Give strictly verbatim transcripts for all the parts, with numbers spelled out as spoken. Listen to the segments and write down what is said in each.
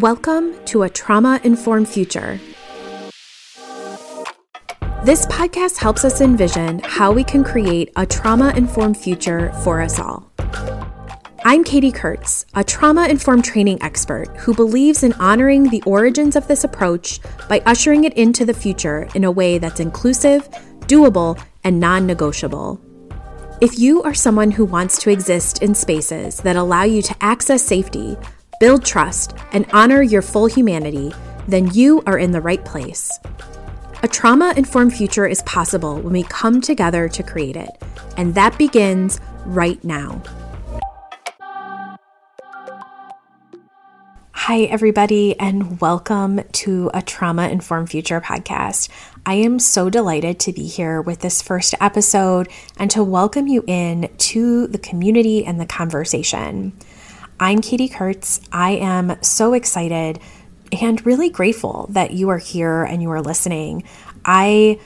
Welcome to A Trauma-Informed Future. This podcast helps us envision how we can create a trauma-informed future for us all. I'm Katie Kurtz, a trauma-informed training expert who believes in honoring the origins of this approach by ushering it into the future in a way that's inclusive, doable, and non-negotiable. If you are someone who wants to exist in spaces that allow you to access safety, build trust, and honor your full humanity, then you are in the right place. A trauma-informed future is possible when we come together to create it, and that begins right now. Hi, everybody, and welcome to A Trauma-Informed Future podcast. I am so delighted to be here with this first episode and to welcome you in to the community and the conversation. I'm Katie Kurtz. I am so excited and really grateful that you are here and you are listening. I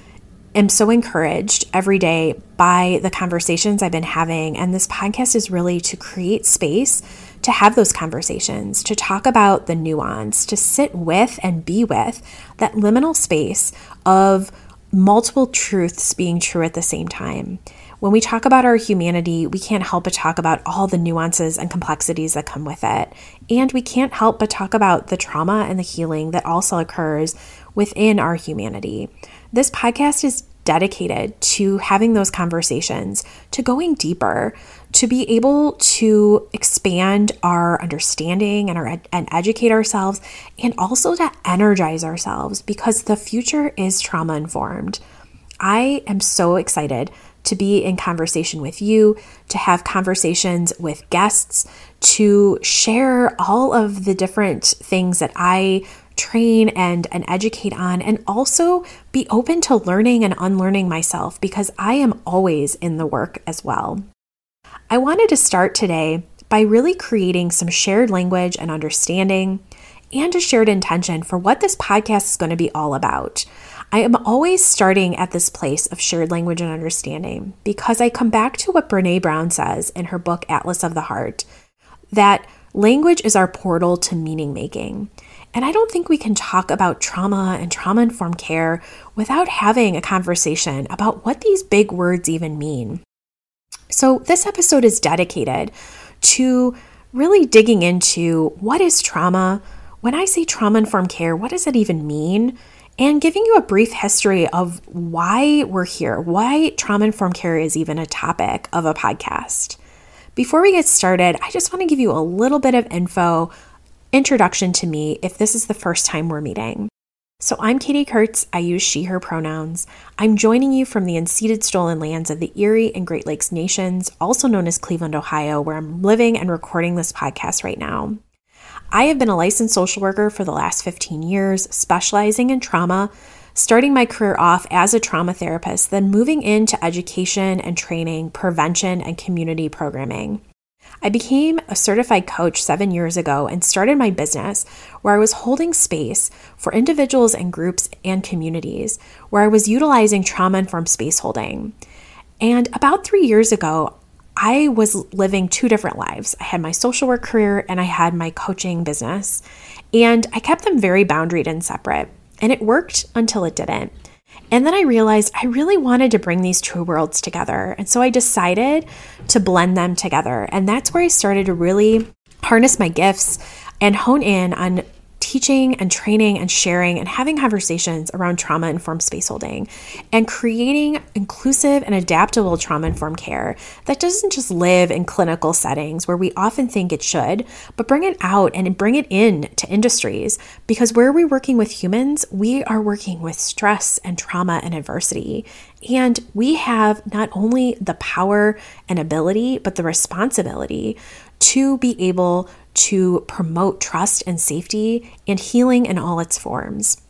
am so encouraged every day by the conversations I've been having, and this podcast is really to create space to have those conversations, to talk about the nuance, to sit with and be with that liminal space of multiple truths being true at the same time. When we talk about our humanity, we can't help but talk about all the nuances and complexities that come with it. And we can't help but talk about the trauma and the healing that also occurs within our humanity. This podcast is dedicated to having those conversations, to going deeper, to be able to expand our understanding and, our ed- and educate ourselves, and also to energize ourselves, because the future is trauma-informed. I am so excited to be in conversation with you, to have conversations with guests, to share all of the different things that I train and, and educate on, and also be open to learning and unlearning myself, because I am always in the work as well. I wanted to start today by really creating some shared language and understanding and a shared intention for what this podcast is going to be all about. I am always starting at this place of shared language and understanding, because I come back to what Brene Brown says in her book, Atlas of the Heart, that language is our portal to meaning making. And I don't think we can talk about trauma and trauma-informed care without having a conversation about what these big words even mean. So this episode is dedicated to really digging into what is trauma. When I say trauma-informed care, what does it even mean? And giving you a brief history of why we're here, why trauma-informed care is even a topic of a podcast. Before we get started, I just want to give you a little bit of info, introduction to me, if this is the first time we're meeting. So I'm Katie Kurtz. I use she, her pronouns. I'm joining you from the unceded stolen lands of the Erie and Great Lakes Nations, also known as Cleveland, Ohio, where I'm living and recording this podcast right now. I have been a licensed social worker for the last fifteen years, specializing in trauma, starting my career off as a trauma therapist, then moving into education and training, prevention, and community programming. I became a certified coach seven years ago and started my business where I was holding space for individuals and groups and communities where I was utilizing trauma-informed space holding. And about three years ago, I was living two different lives. I had my social work career and I had my coaching business, and I kept them very boundaried and separate, and it worked until it didn't. And then I realized I really wanted to bring these two worlds together, and so I decided to blend them together, and that's where I started to really harness my gifts and hone in on teaching and training and sharing and having conversations around trauma-informed space holding and creating inclusive and adaptable trauma-informed care that doesn't just live in clinical settings where we often think it should, but bring it out and bring it in to industries, because where we're working with humans, we are working with stress and trauma and adversity. And we have not only the power and ability, but the responsibility to be able to promote trust and safety and healing in all its forms.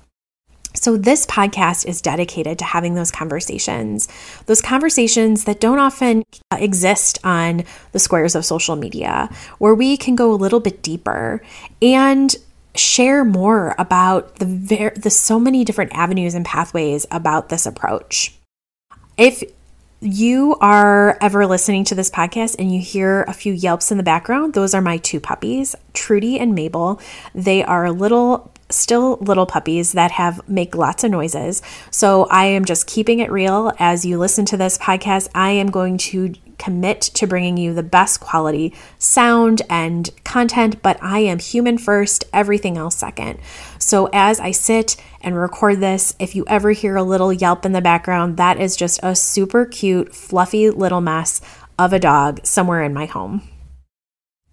So this podcast is dedicated to having those conversations, those conversations that don't often exist on the squares of social media, where we can go a little bit deeper and share more about the, ver- the so many different avenues and pathways about this approach. If you are ever listening to this podcast and you hear a few yelps in the background, those are my two puppies, Trudy and Mabel. They are little, still little puppies that have make lots of noises. So I am just keeping it real. As you listen to this podcast, I am going to commit to bringing you the best quality sound and content, but I am human first, everything else second. So as I sit and record this, if you ever hear a little yelp in the background, that is just a super cute, fluffy little mess of a dog somewhere in my home.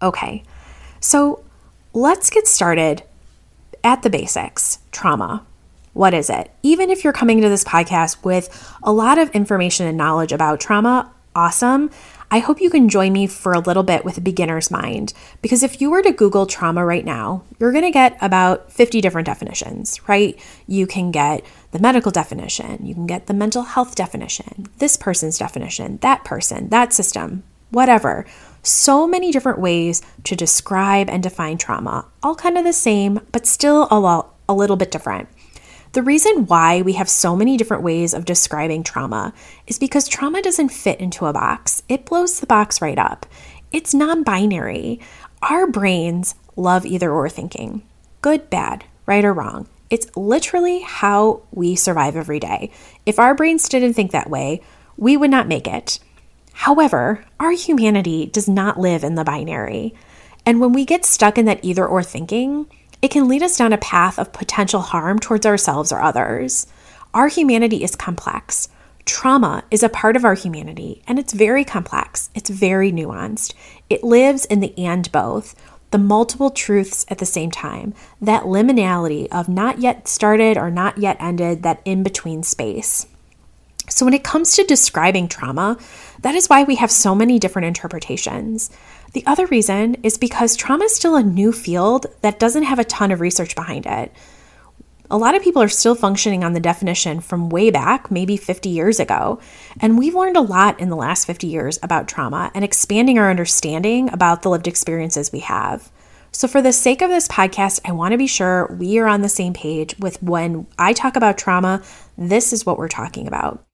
Okay, so let's get started at the basics. Trauma. What is it? Even if you're coming to this podcast with a lot of information and knowledge about trauma, awesome. I hope you can join me for a little bit with a beginner's mind, because if you were to Google trauma right now, you're going to get about fifty different definitions, right? You can get the medical definition, you can get the mental health definition, this person's definition, that person, that system, whatever. So many different ways to describe and define trauma, all kind of the same, but still a lot, a little bit different. The reason why we have so many different ways of describing trauma is because trauma doesn't fit into a box. It blows the box right up. It's non-binary. Our brains love either or thinking, good, bad, right or wrong. It's literally how we survive every day. If our brains didn't think that way, we would not make it. However, our humanity does not live in the binary. And when we get stuck in that either or thinking, it can lead us down a path of potential harm towards ourselves or others. Our humanity is complex. Trauma is a part of our humanity, and it's very complex. It's very nuanced. It lives in the and both, the multiple truths at the same time, that liminality of not yet started or not yet ended, that in-between space. So when it comes to describing trauma, that is why we have so many different interpretations. The other reason is because trauma is still a new field that doesn't have a ton of research behind it. A lot of people are still functioning on the definition from way back, maybe fifty years ago, and we've learned a lot in the last fifty years about trauma and expanding our understanding about the lived experiences we have. So for the sake of this podcast, I want to be sure we are on the same page with when I talk about trauma, this is what we're talking about.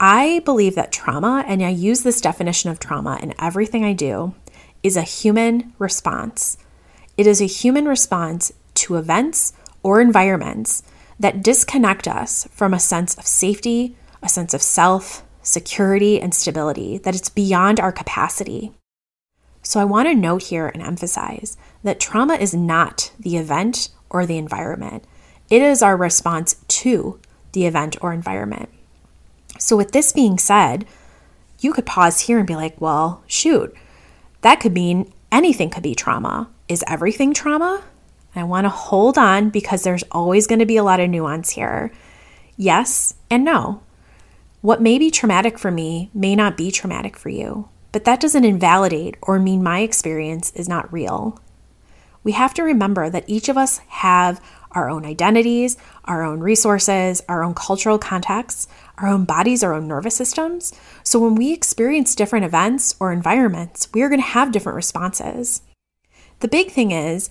I believe that trauma, and I use this definition of trauma in everything I do, is a human response. It is a human response to events or environments that disconnect us from a sense of safety, a sense of self, security, and stability, that it's beyond our capacity. So I want to note here and emphasize that trauma is not the event or the environment. It is our response to the event or environment. So with this being said, you could pause here and be like, well, shoot, that could mean anything could be trauma. Is everything trauma? And I want to hold on, because there's always going to be a lot of nuance here. Yes and no. What may be traumatic for me may not be traumatic for you, but that doesn't invalidate or mean my experience is not real. We have to remember that each of us have our own identities, our own resources, our own cultural contexts, our own bodies, our own nervous systems. So when we experience different events or environments, we are going to have different responses. The big thing is,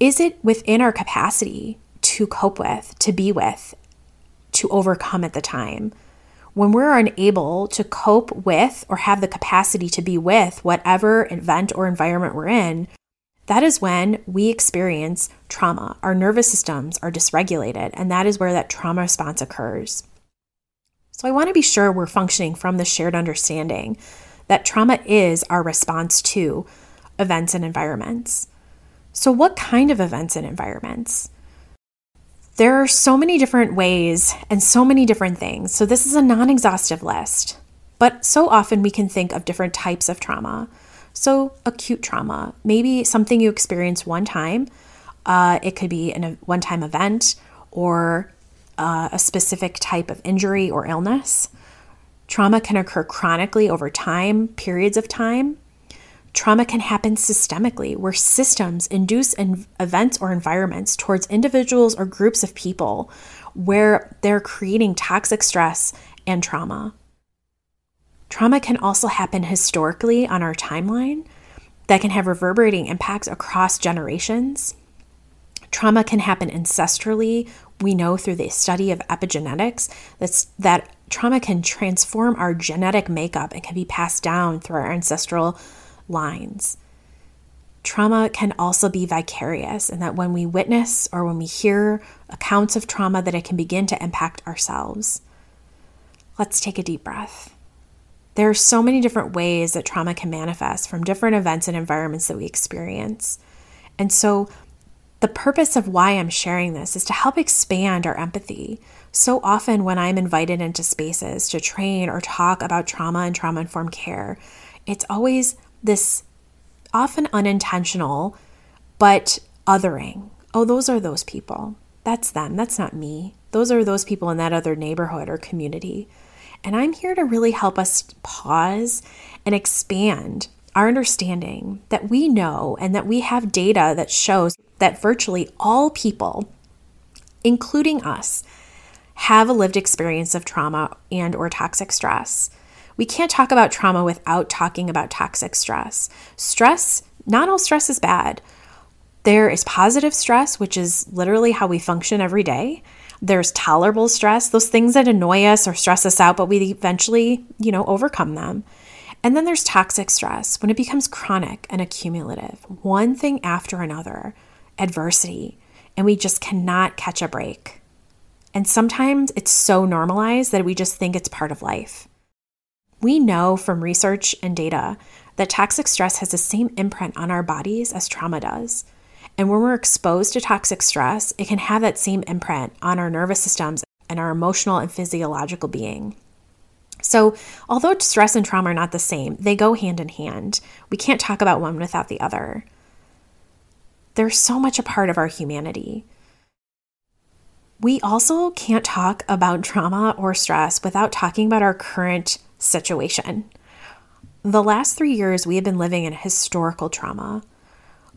is it within our capacity to cope with, to be with, to overcome at the time? When we're unable to cope with or have the capacity to be with whatever event or environment we're in, that is when we experience trauma. Our nervous systems are dysregulated, and that is where that trauma response occurs. So I want to be sure we're functioning from the shared understanding that trauma is our response to events and environments. So what kind of events and environments? There are so many different ways and so many different things. So this is a non-exhaustive list, but so often we can think of different types of trauma. So acute trauma, maybe something you experience one time. Uh, it could be an, a one-time event or uh, a specific type of injury or illness. Trauma can occur chronically over time, periods of time. Trauma can happen systemically, where systems induce in events or environments towards individuals or groups of people where they're creating toxic stress and trauma. Trauma can also happen historically on our timeline that can have reverberating impacts across generations. Trauma can happen ancestrally. We know through the study of epigenetics that's, that trauma can transform our genetic makeup and can be passed down through our ancestral lines. Trauma can also be vicarious, and that when we witness or when we hear accounts of trauma, that it can begin to impact ourselves. Let's take a deep breath. There are so many different ways that trauma can manifest from different events and environments that we experience. And so the purpose of why I'm sharing this is to help expand our empathy. So often when I'm invited into spaces to train or talk about trauma and trauma-informed care, it's always this often unintentional, but othering. Oh, those are those people. That's them. That's not me. Those are those people in that other neighborhood or community. And I'm here to really help us pause and expand our understanding that we know and that we have data that shows that virtually all people, including us, have a lived experience of trauma and or toxic stress. We can't talk about trauma without talking about toxic stress. Stress, not all stress is bad. There is positive stress, which is literally how we function every day. There's tolerable stress, those things that annoy us or stress us out, but we eventually, you know, overcome them. And then there's toxic stress when it becomes chronic and accumulative, one thing after another, adversity, and we just cannot catch a break. And sometimes it's so normalized that we just think it's part of life. We know from research and data that toxic stress has the same imprint on our bodies as trauma does. And when we're exposed to toxic stress, it can have that same imprint on our nervous systems and our emotional and physiological being. So although stress and trauma are not the same, they go hand in hand. We can't talk about one without the other. They're so much a part of our humanity. We also can't talk about trauma or stress without talking about our current situation. The last three years, we have been living in historical trauma.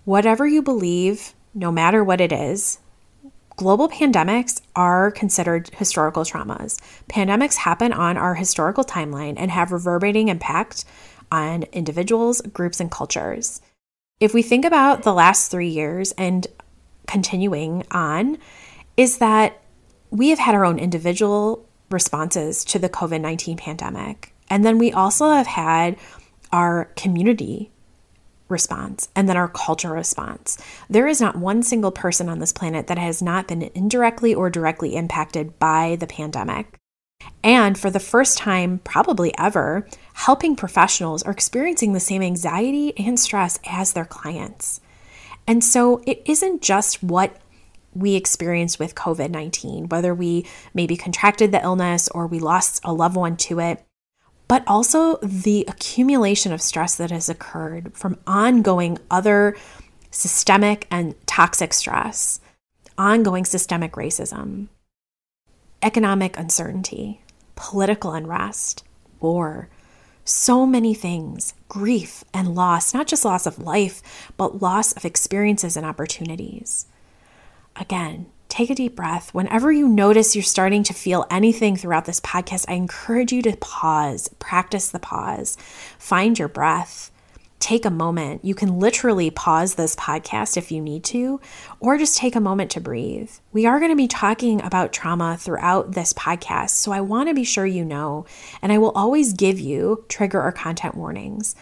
Whatever you believe, no matter what it is, global pandemics are considered historical traumas. Pandemics happen on our historical timeline and have reverberating impact on individuals, groups, and cultures. If we think about the last three years and continuing on, is that we have had our own individual responses to the COVID nineteen pandemic. And then we also have had our community response and then our culture response. There is not one single person on this planet that has not been indirectly or directly impacted by the pandemic. And for the first time, probably ever, helping professionals are experiencing the same anxiety and stress as their clients. And so it isn't just what we experienced with COVID nineteen, whether we maybe contracted the illness or we lost a loved one to it, but also the accumulation of stress that has occurred from ongoing other systemic and toxic stress, ongoing systemic racism, economic uncertainty, political unrest, war, so many things, grief and loss, not just loss of life, but loss of experiences and opportunities. Again, take a deep breath. Whenever you notice you're starting to feel anything throughout this podcast, I encourage you to pause, practice the pause, find your breath, take a moment. You can literally pause this podcast if you need to, or just take a moment to breathe. We are going to be talking about trauma throughout this podcast, so I want to be sure you know, and I will always give you trigger or content warnings.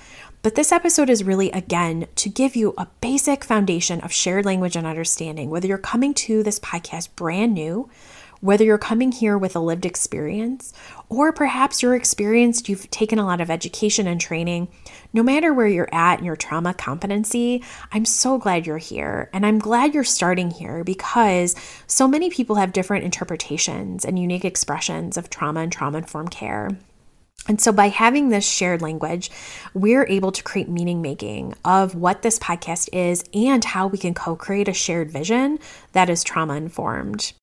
But this episode is really, again, to give you a basic foundation of shared language and understanding, whether you're coming to this podcast brand new, whether you're coming here with a lived experience, or perhaps you're experienced, you've taken a lot of education and training. No matter where you're at in your trauma competency, I'm so glad you're here. And I'm glad you're starting here because so many people have different interpretations and unique expressions of trauma and trauma-informed care. And so by having this shared language, we're able to create meaning making of what this podcast is and how we can co-create a shared vision that is trauma informed.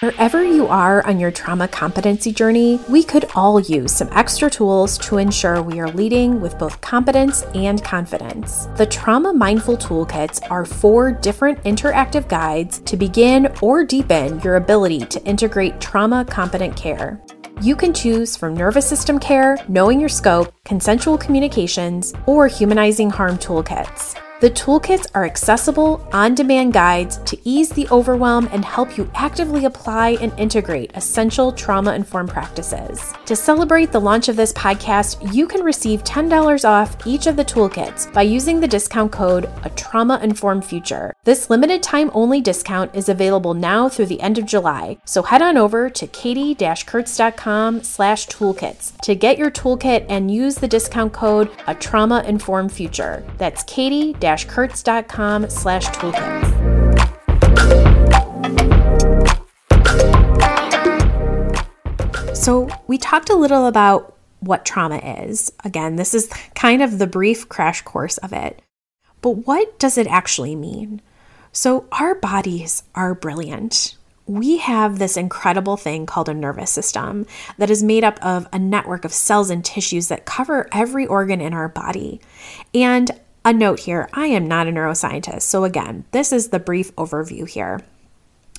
Wherever you are on your trauma competency journey, we could all use some extra tools to ensure we are leading with both competence and confidence. The Trauma Mindful Toolkits are four different interactive guides to begin or deepen your ability to integrate trauma-competent care. You can choose from nervous system care, knowing your scope, consensual communications, or humanizing harm toolkits. The toolkits are accessible, on-demand guides to ease the overwhelm and help you actively apply and integrate essential trauma-informed practices. To celebrate the launch of this podcast, you can receive ten dollars off each of the toolkits by using the discount code A Trauma Informed Future. This limited time only discount is available now through the end of July, so head on over to Katie-Kurtz.com slash toolkits to get your toolkit and use the discount code A Trauma Informed Future. That's Katie. Kurtz.com slash toolkits. So we talked a little about what trauma is. Again, this is kind of the brief crash course of it. But what does it actually mean? So our bodies are brilliant. We have this incredible thing called a nervous system that is made up of a network of cells and tissues that cover every organ in our body. And a note here, I am not a neuroscientist, so again, this is the brief overview here.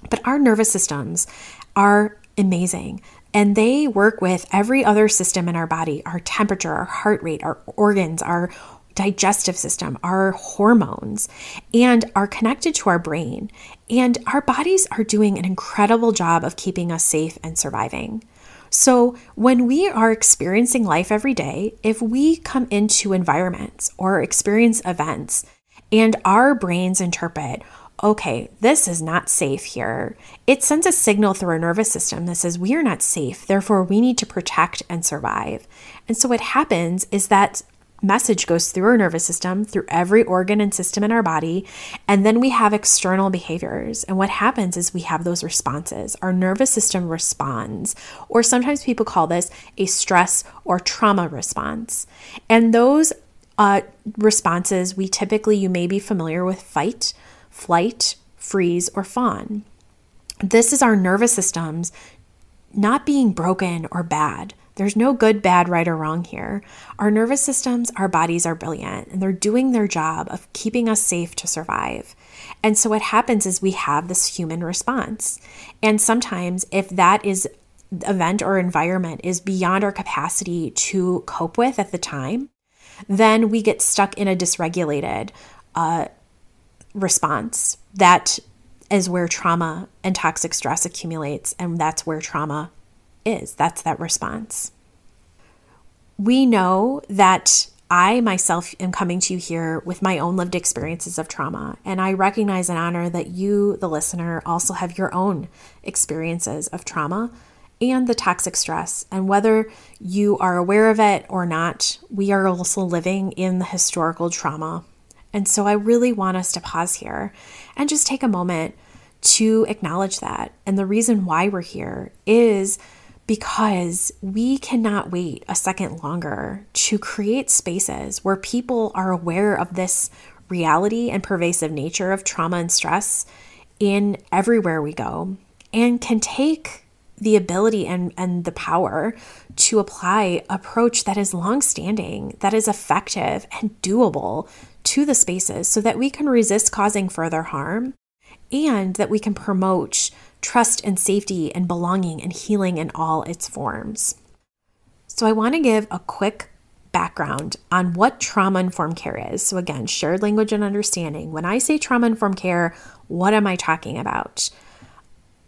But our nervous systems are amazing, and they work with every other system in our body, our temperature, our heart rate, our organs, our digestive system, our hormones, and are connected to our brain. And our bodies are doing an incredible job of keeping us safe and surviving. So when we are experiencing life every day, if we come into environments or experience events and our brains interpret, okay, this is not safe here, it sends a signal through our nervous system that says we are not safe, therefore we need to protect and survive. And so what happens is that message goes through our nervous system, through every organ and system in our body, and then we have external behaviors. And what happens is we have those responses. Our nervous system responds, or sometimes people call this a stress or trauma response. And those uh, responses, we typically, you may be familiar with fight, flight, freeze, or fawn. This is our nervous systems not being broken or bad. There's no good, bad, right, or wrong here. Our nervous systems, our bodies are brilliant, and they're doing their job of keeping us safe to survive. And so what happens is we have this human response. And sometimes if that is event or environment is beyond our capacity to cope with at the time, then we get stuck in a dysregulated uh, response. That is where trauma and toxic stress accumulates, and that's where trauma is. That's that response. We know that I myself am coming to you here with my own lived experiences of trauma, and I recognize and honor that you, the listener, also have your own experiences of trauma and the toxic stress. And whether you are aware of it or not, we are also living in the historical trauma. And so I really want us to pause here and just take a moment to acknowledge that. And the reason why we're here is because we cannot wait a second longer to create spaces where people are aware of this reality and pervasive nature of trauma and stress in everywhere we go, and can take the ability and, and the power to apply approach that is longstanding, that is effective and doable to the spaces, so that we can resist causing further harm, and that we can promote trust and safety and belonging and healing in all its forms. So I want to give a quick background on what trauma-informed care is. So again, shared language and understanding. When I say trauma-informed care, what am I talking about?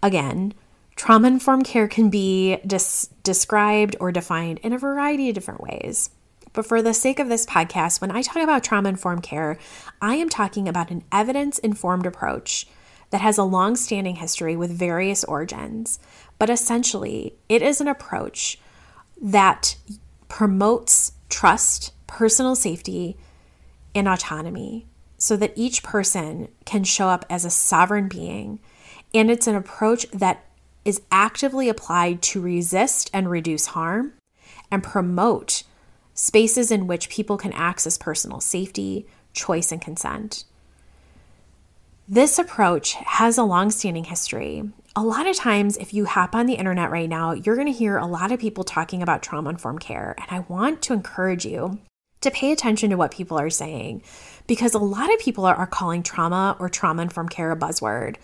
Again, trauma-informed care can be dis- described or defined in a variety of different ways. But for the sake of this podcast, when I talk about trauma-informed care, I am talking about an evidence-informed approach that has a long-standing history with various origins, but essentially it is an approach that promotes trust, personal safety, and autonomy so that each person can show up as a sovereign being. And it's an approach that is actively applied to resist and reduce harm and promote spaces in which people can access personal safety, choice, and consent. This approach has a long-standing history. A lot of times, if you hop on the internet right now, you're going to hear a lot of people talking about trauma-informed care. And I want to encourage you to pay attention to what people are saying, because a lot of people are calling trauma or trauma-informed care a buzzword.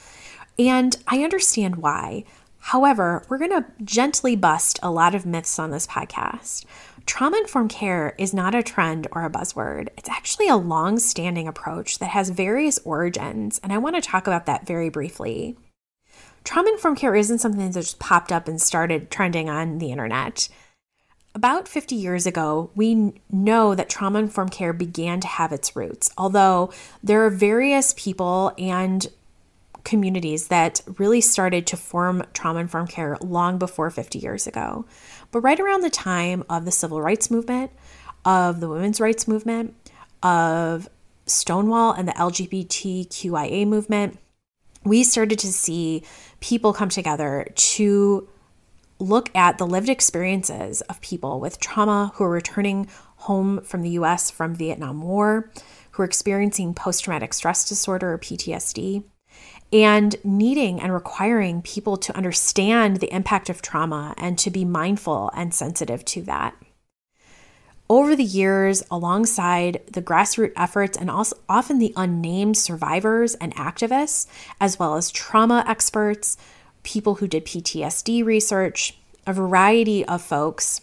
And I understand why. However, we're going to gently bust a lot of myths on this podcast. Trauma-informed care is not a trend or a buzzword. It's actually a long-standing approach that has various origins, and I want to talk about that very briefly. Trauma-informed care isn't something that just popped up and started trending on the internet. About fifty years ago, we know that trauma-informed care began to have its roots, although there are various people and communities that really started to form trauma-informed care long before fifty years ago. But right around the time of the civil rights movement, of the women's rights movement, of Stonewall and the L G B T Q I A movement, we started to see people come together to look at the lived experiences of people with trauma who are returning home from the U S from Vietnam War, who are experiencing post-traumatic stress disorder or P T S D. And needing and requiring people to understand the impact of trauma and to be mindful and sensitive to that. Over the years, alongside the grassroots efforts and also often the unnamed survivors and activists, as well as trauma experts, people who did P T S D research, a variety of folks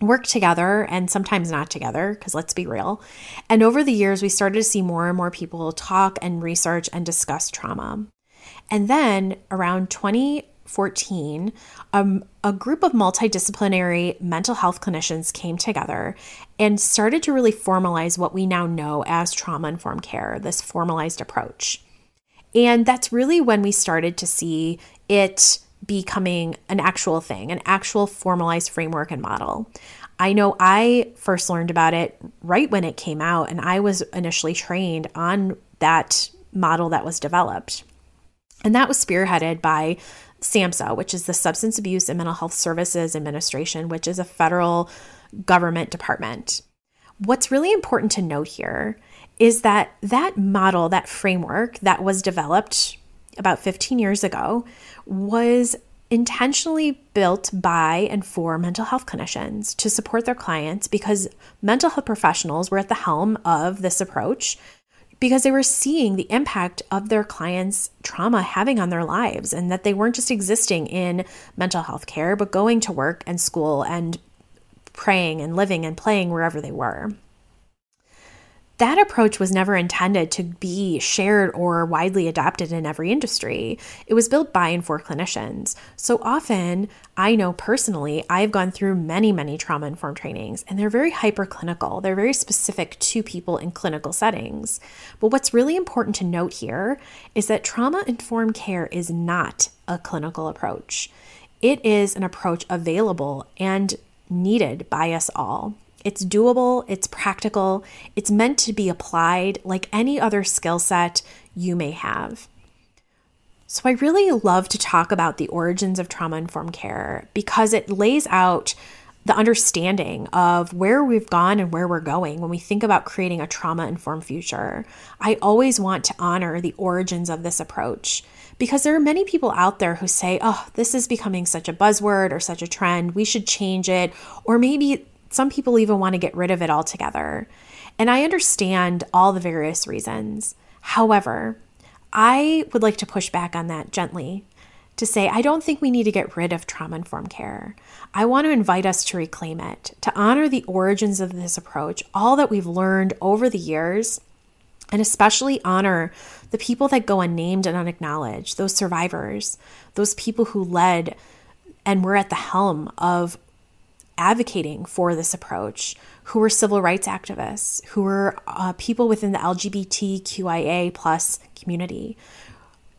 work together and sometimes not together, because let's be real. And over the years, we started to see more and more people talk and research and discuss trauma. And then around twenty fourteen, um, a group of multidisciplinary mental health clinicians came together and started to really formalize what we now know as trauma-informed care, this formalized approach. And that's really when we started to see it becoming an actual thing, an actual formalized framework and model. I know I first learned about it right when it came out, and I was initially trained on that model that was developed. And that was spearheaded by SAMHSA, which is the Substance Abuse and Mental Health Services Administration, which is a federal government department. What's really important to note here is that that model, that framework that was developed about fifteen years ago, was intentionally built by and for mental health clinicians to support their clients, because mental health professionals were at the helm of this approach because they were seeing the impact of their clients' trauma having on their lives, and that they weren't just existing in mental health care, but going to work and school and praying and living and playing wherever they were. That approach was never intended to be shared or widely adopted in every industry. It was built by and for clinicians. So often, I know personally, I've gone through many, many trauma-informed trainings, and they're very hyperclinical. They're very specific to people in clinical settings. But what's really important to note here is that trauma-informed care is not a clinical approach. It is an approach available and needed by us all. It's doable, it's practical, it's meant to be applied like any other skill set you may have. So I really love to talk about the origins of trauma-informed care because it lays out the understanding of where we've gone and where we're going when we think about creating a trauma-informed future. I always want to honor the origins of this approach because there are many people out there who say, oh, this is becoming such a buzzword or such a trend, we should change it, or maybe some people even want to get rid of it altogether. And I understand all the various reasons. However, I would like to push back on that gently to say, I don't think we need to get rid of trauma-informed care. I want to invite us to reclaim it, to honor the origins of this approach, all that we've learned over the years, and especially honor the people that go unnamed and unacknowledged, those survivors, those people who led and were at the helm of advocating for this approach, who were civil rights activists, who were uh, people within the L G B T Q I A plus community,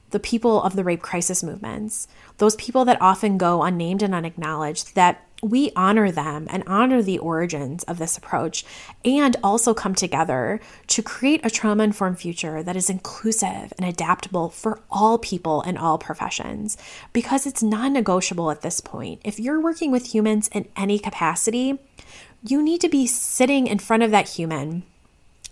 the people of the rape crisis movements, those people that often go unnamed and unacknowledged, that we honor them and honor the origins of this approach and also come together to create a trauma-informed future that is inclusive and adaptable for all people in all professions, because it's non-negotiable at this point. If you're working with humans in any capacity, you need to be sitting in front of that human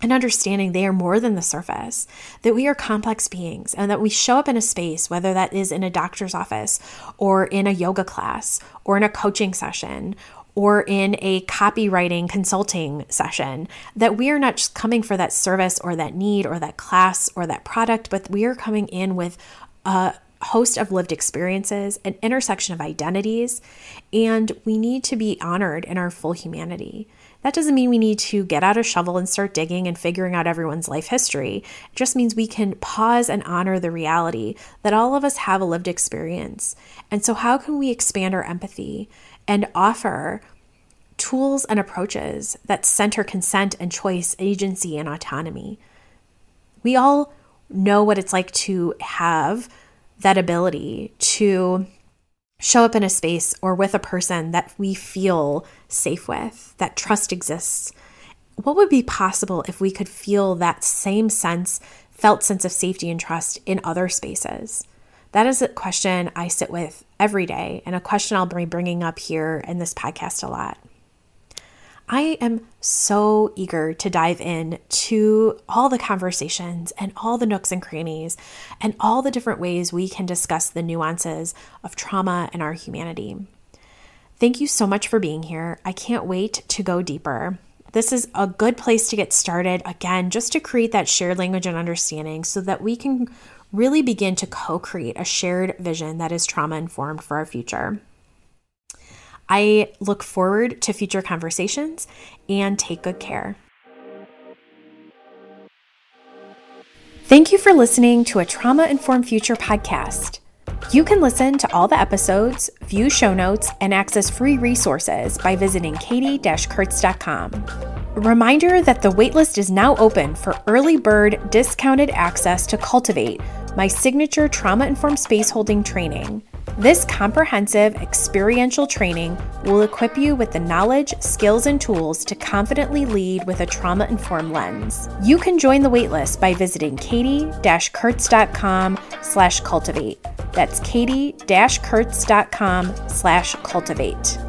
and understanding they are more than the surface, that we are complex beings and that we show up in a space, whether that is in a doctor's office or in a yoga class or in a coaching session or in a copywriting consulting session, that we are not just coming for that service or that need or that class or that product, but we are coming in with a host of lived experiences, an intersection of identities, and we need to be honored in our full humanity. That doesn't mean we need to get out a shovel and start digging and figuring out everyone's life history. It just means we can pause and honor the reality that all of us have a lived experience. And so how can we expand our empathy and offer tools and approaches that center consent and choice, agency and autonomy? We all know what it's like to have that ability to show up in a space or with a person that we feel safe with, that trust exists. What would be possible if we could feel that same sense, felt sense of safety and trust in other spaces? That is a question I sit with every day and a question I'll be bringing up here in this podcast a lot. I am so eager to dive in to all the conversations and all the nooks and crannies and all the different ways we can discuss the nuances of trauma and our humanity. Thank you so much for being here. I can't wait to go deeper. This is a good place to get started, again, just to create that shared language and understanding so that we can really begin to co-create a shared vision that is trauma-informed for our future. I look forward to future conversations, and take good care. Thank you for listening to a Trauma-Informed Future podcast. You can listen to all the episodes, view show notes, and access free resources by visiting Katie Kurtz dot com. A reminder that the waitlist is now open for early bird discounted access to Cultivate, my signature trauma-informed space holding training. This comprehensive experiential training will equip you with the knowledge, skills, and tools to confidently lead with a trauma-informed lens. You can join the waitlist by visiting Katie Kurtz dot com slash cultivate. That's Katie Kurtz dot com slash cultivate.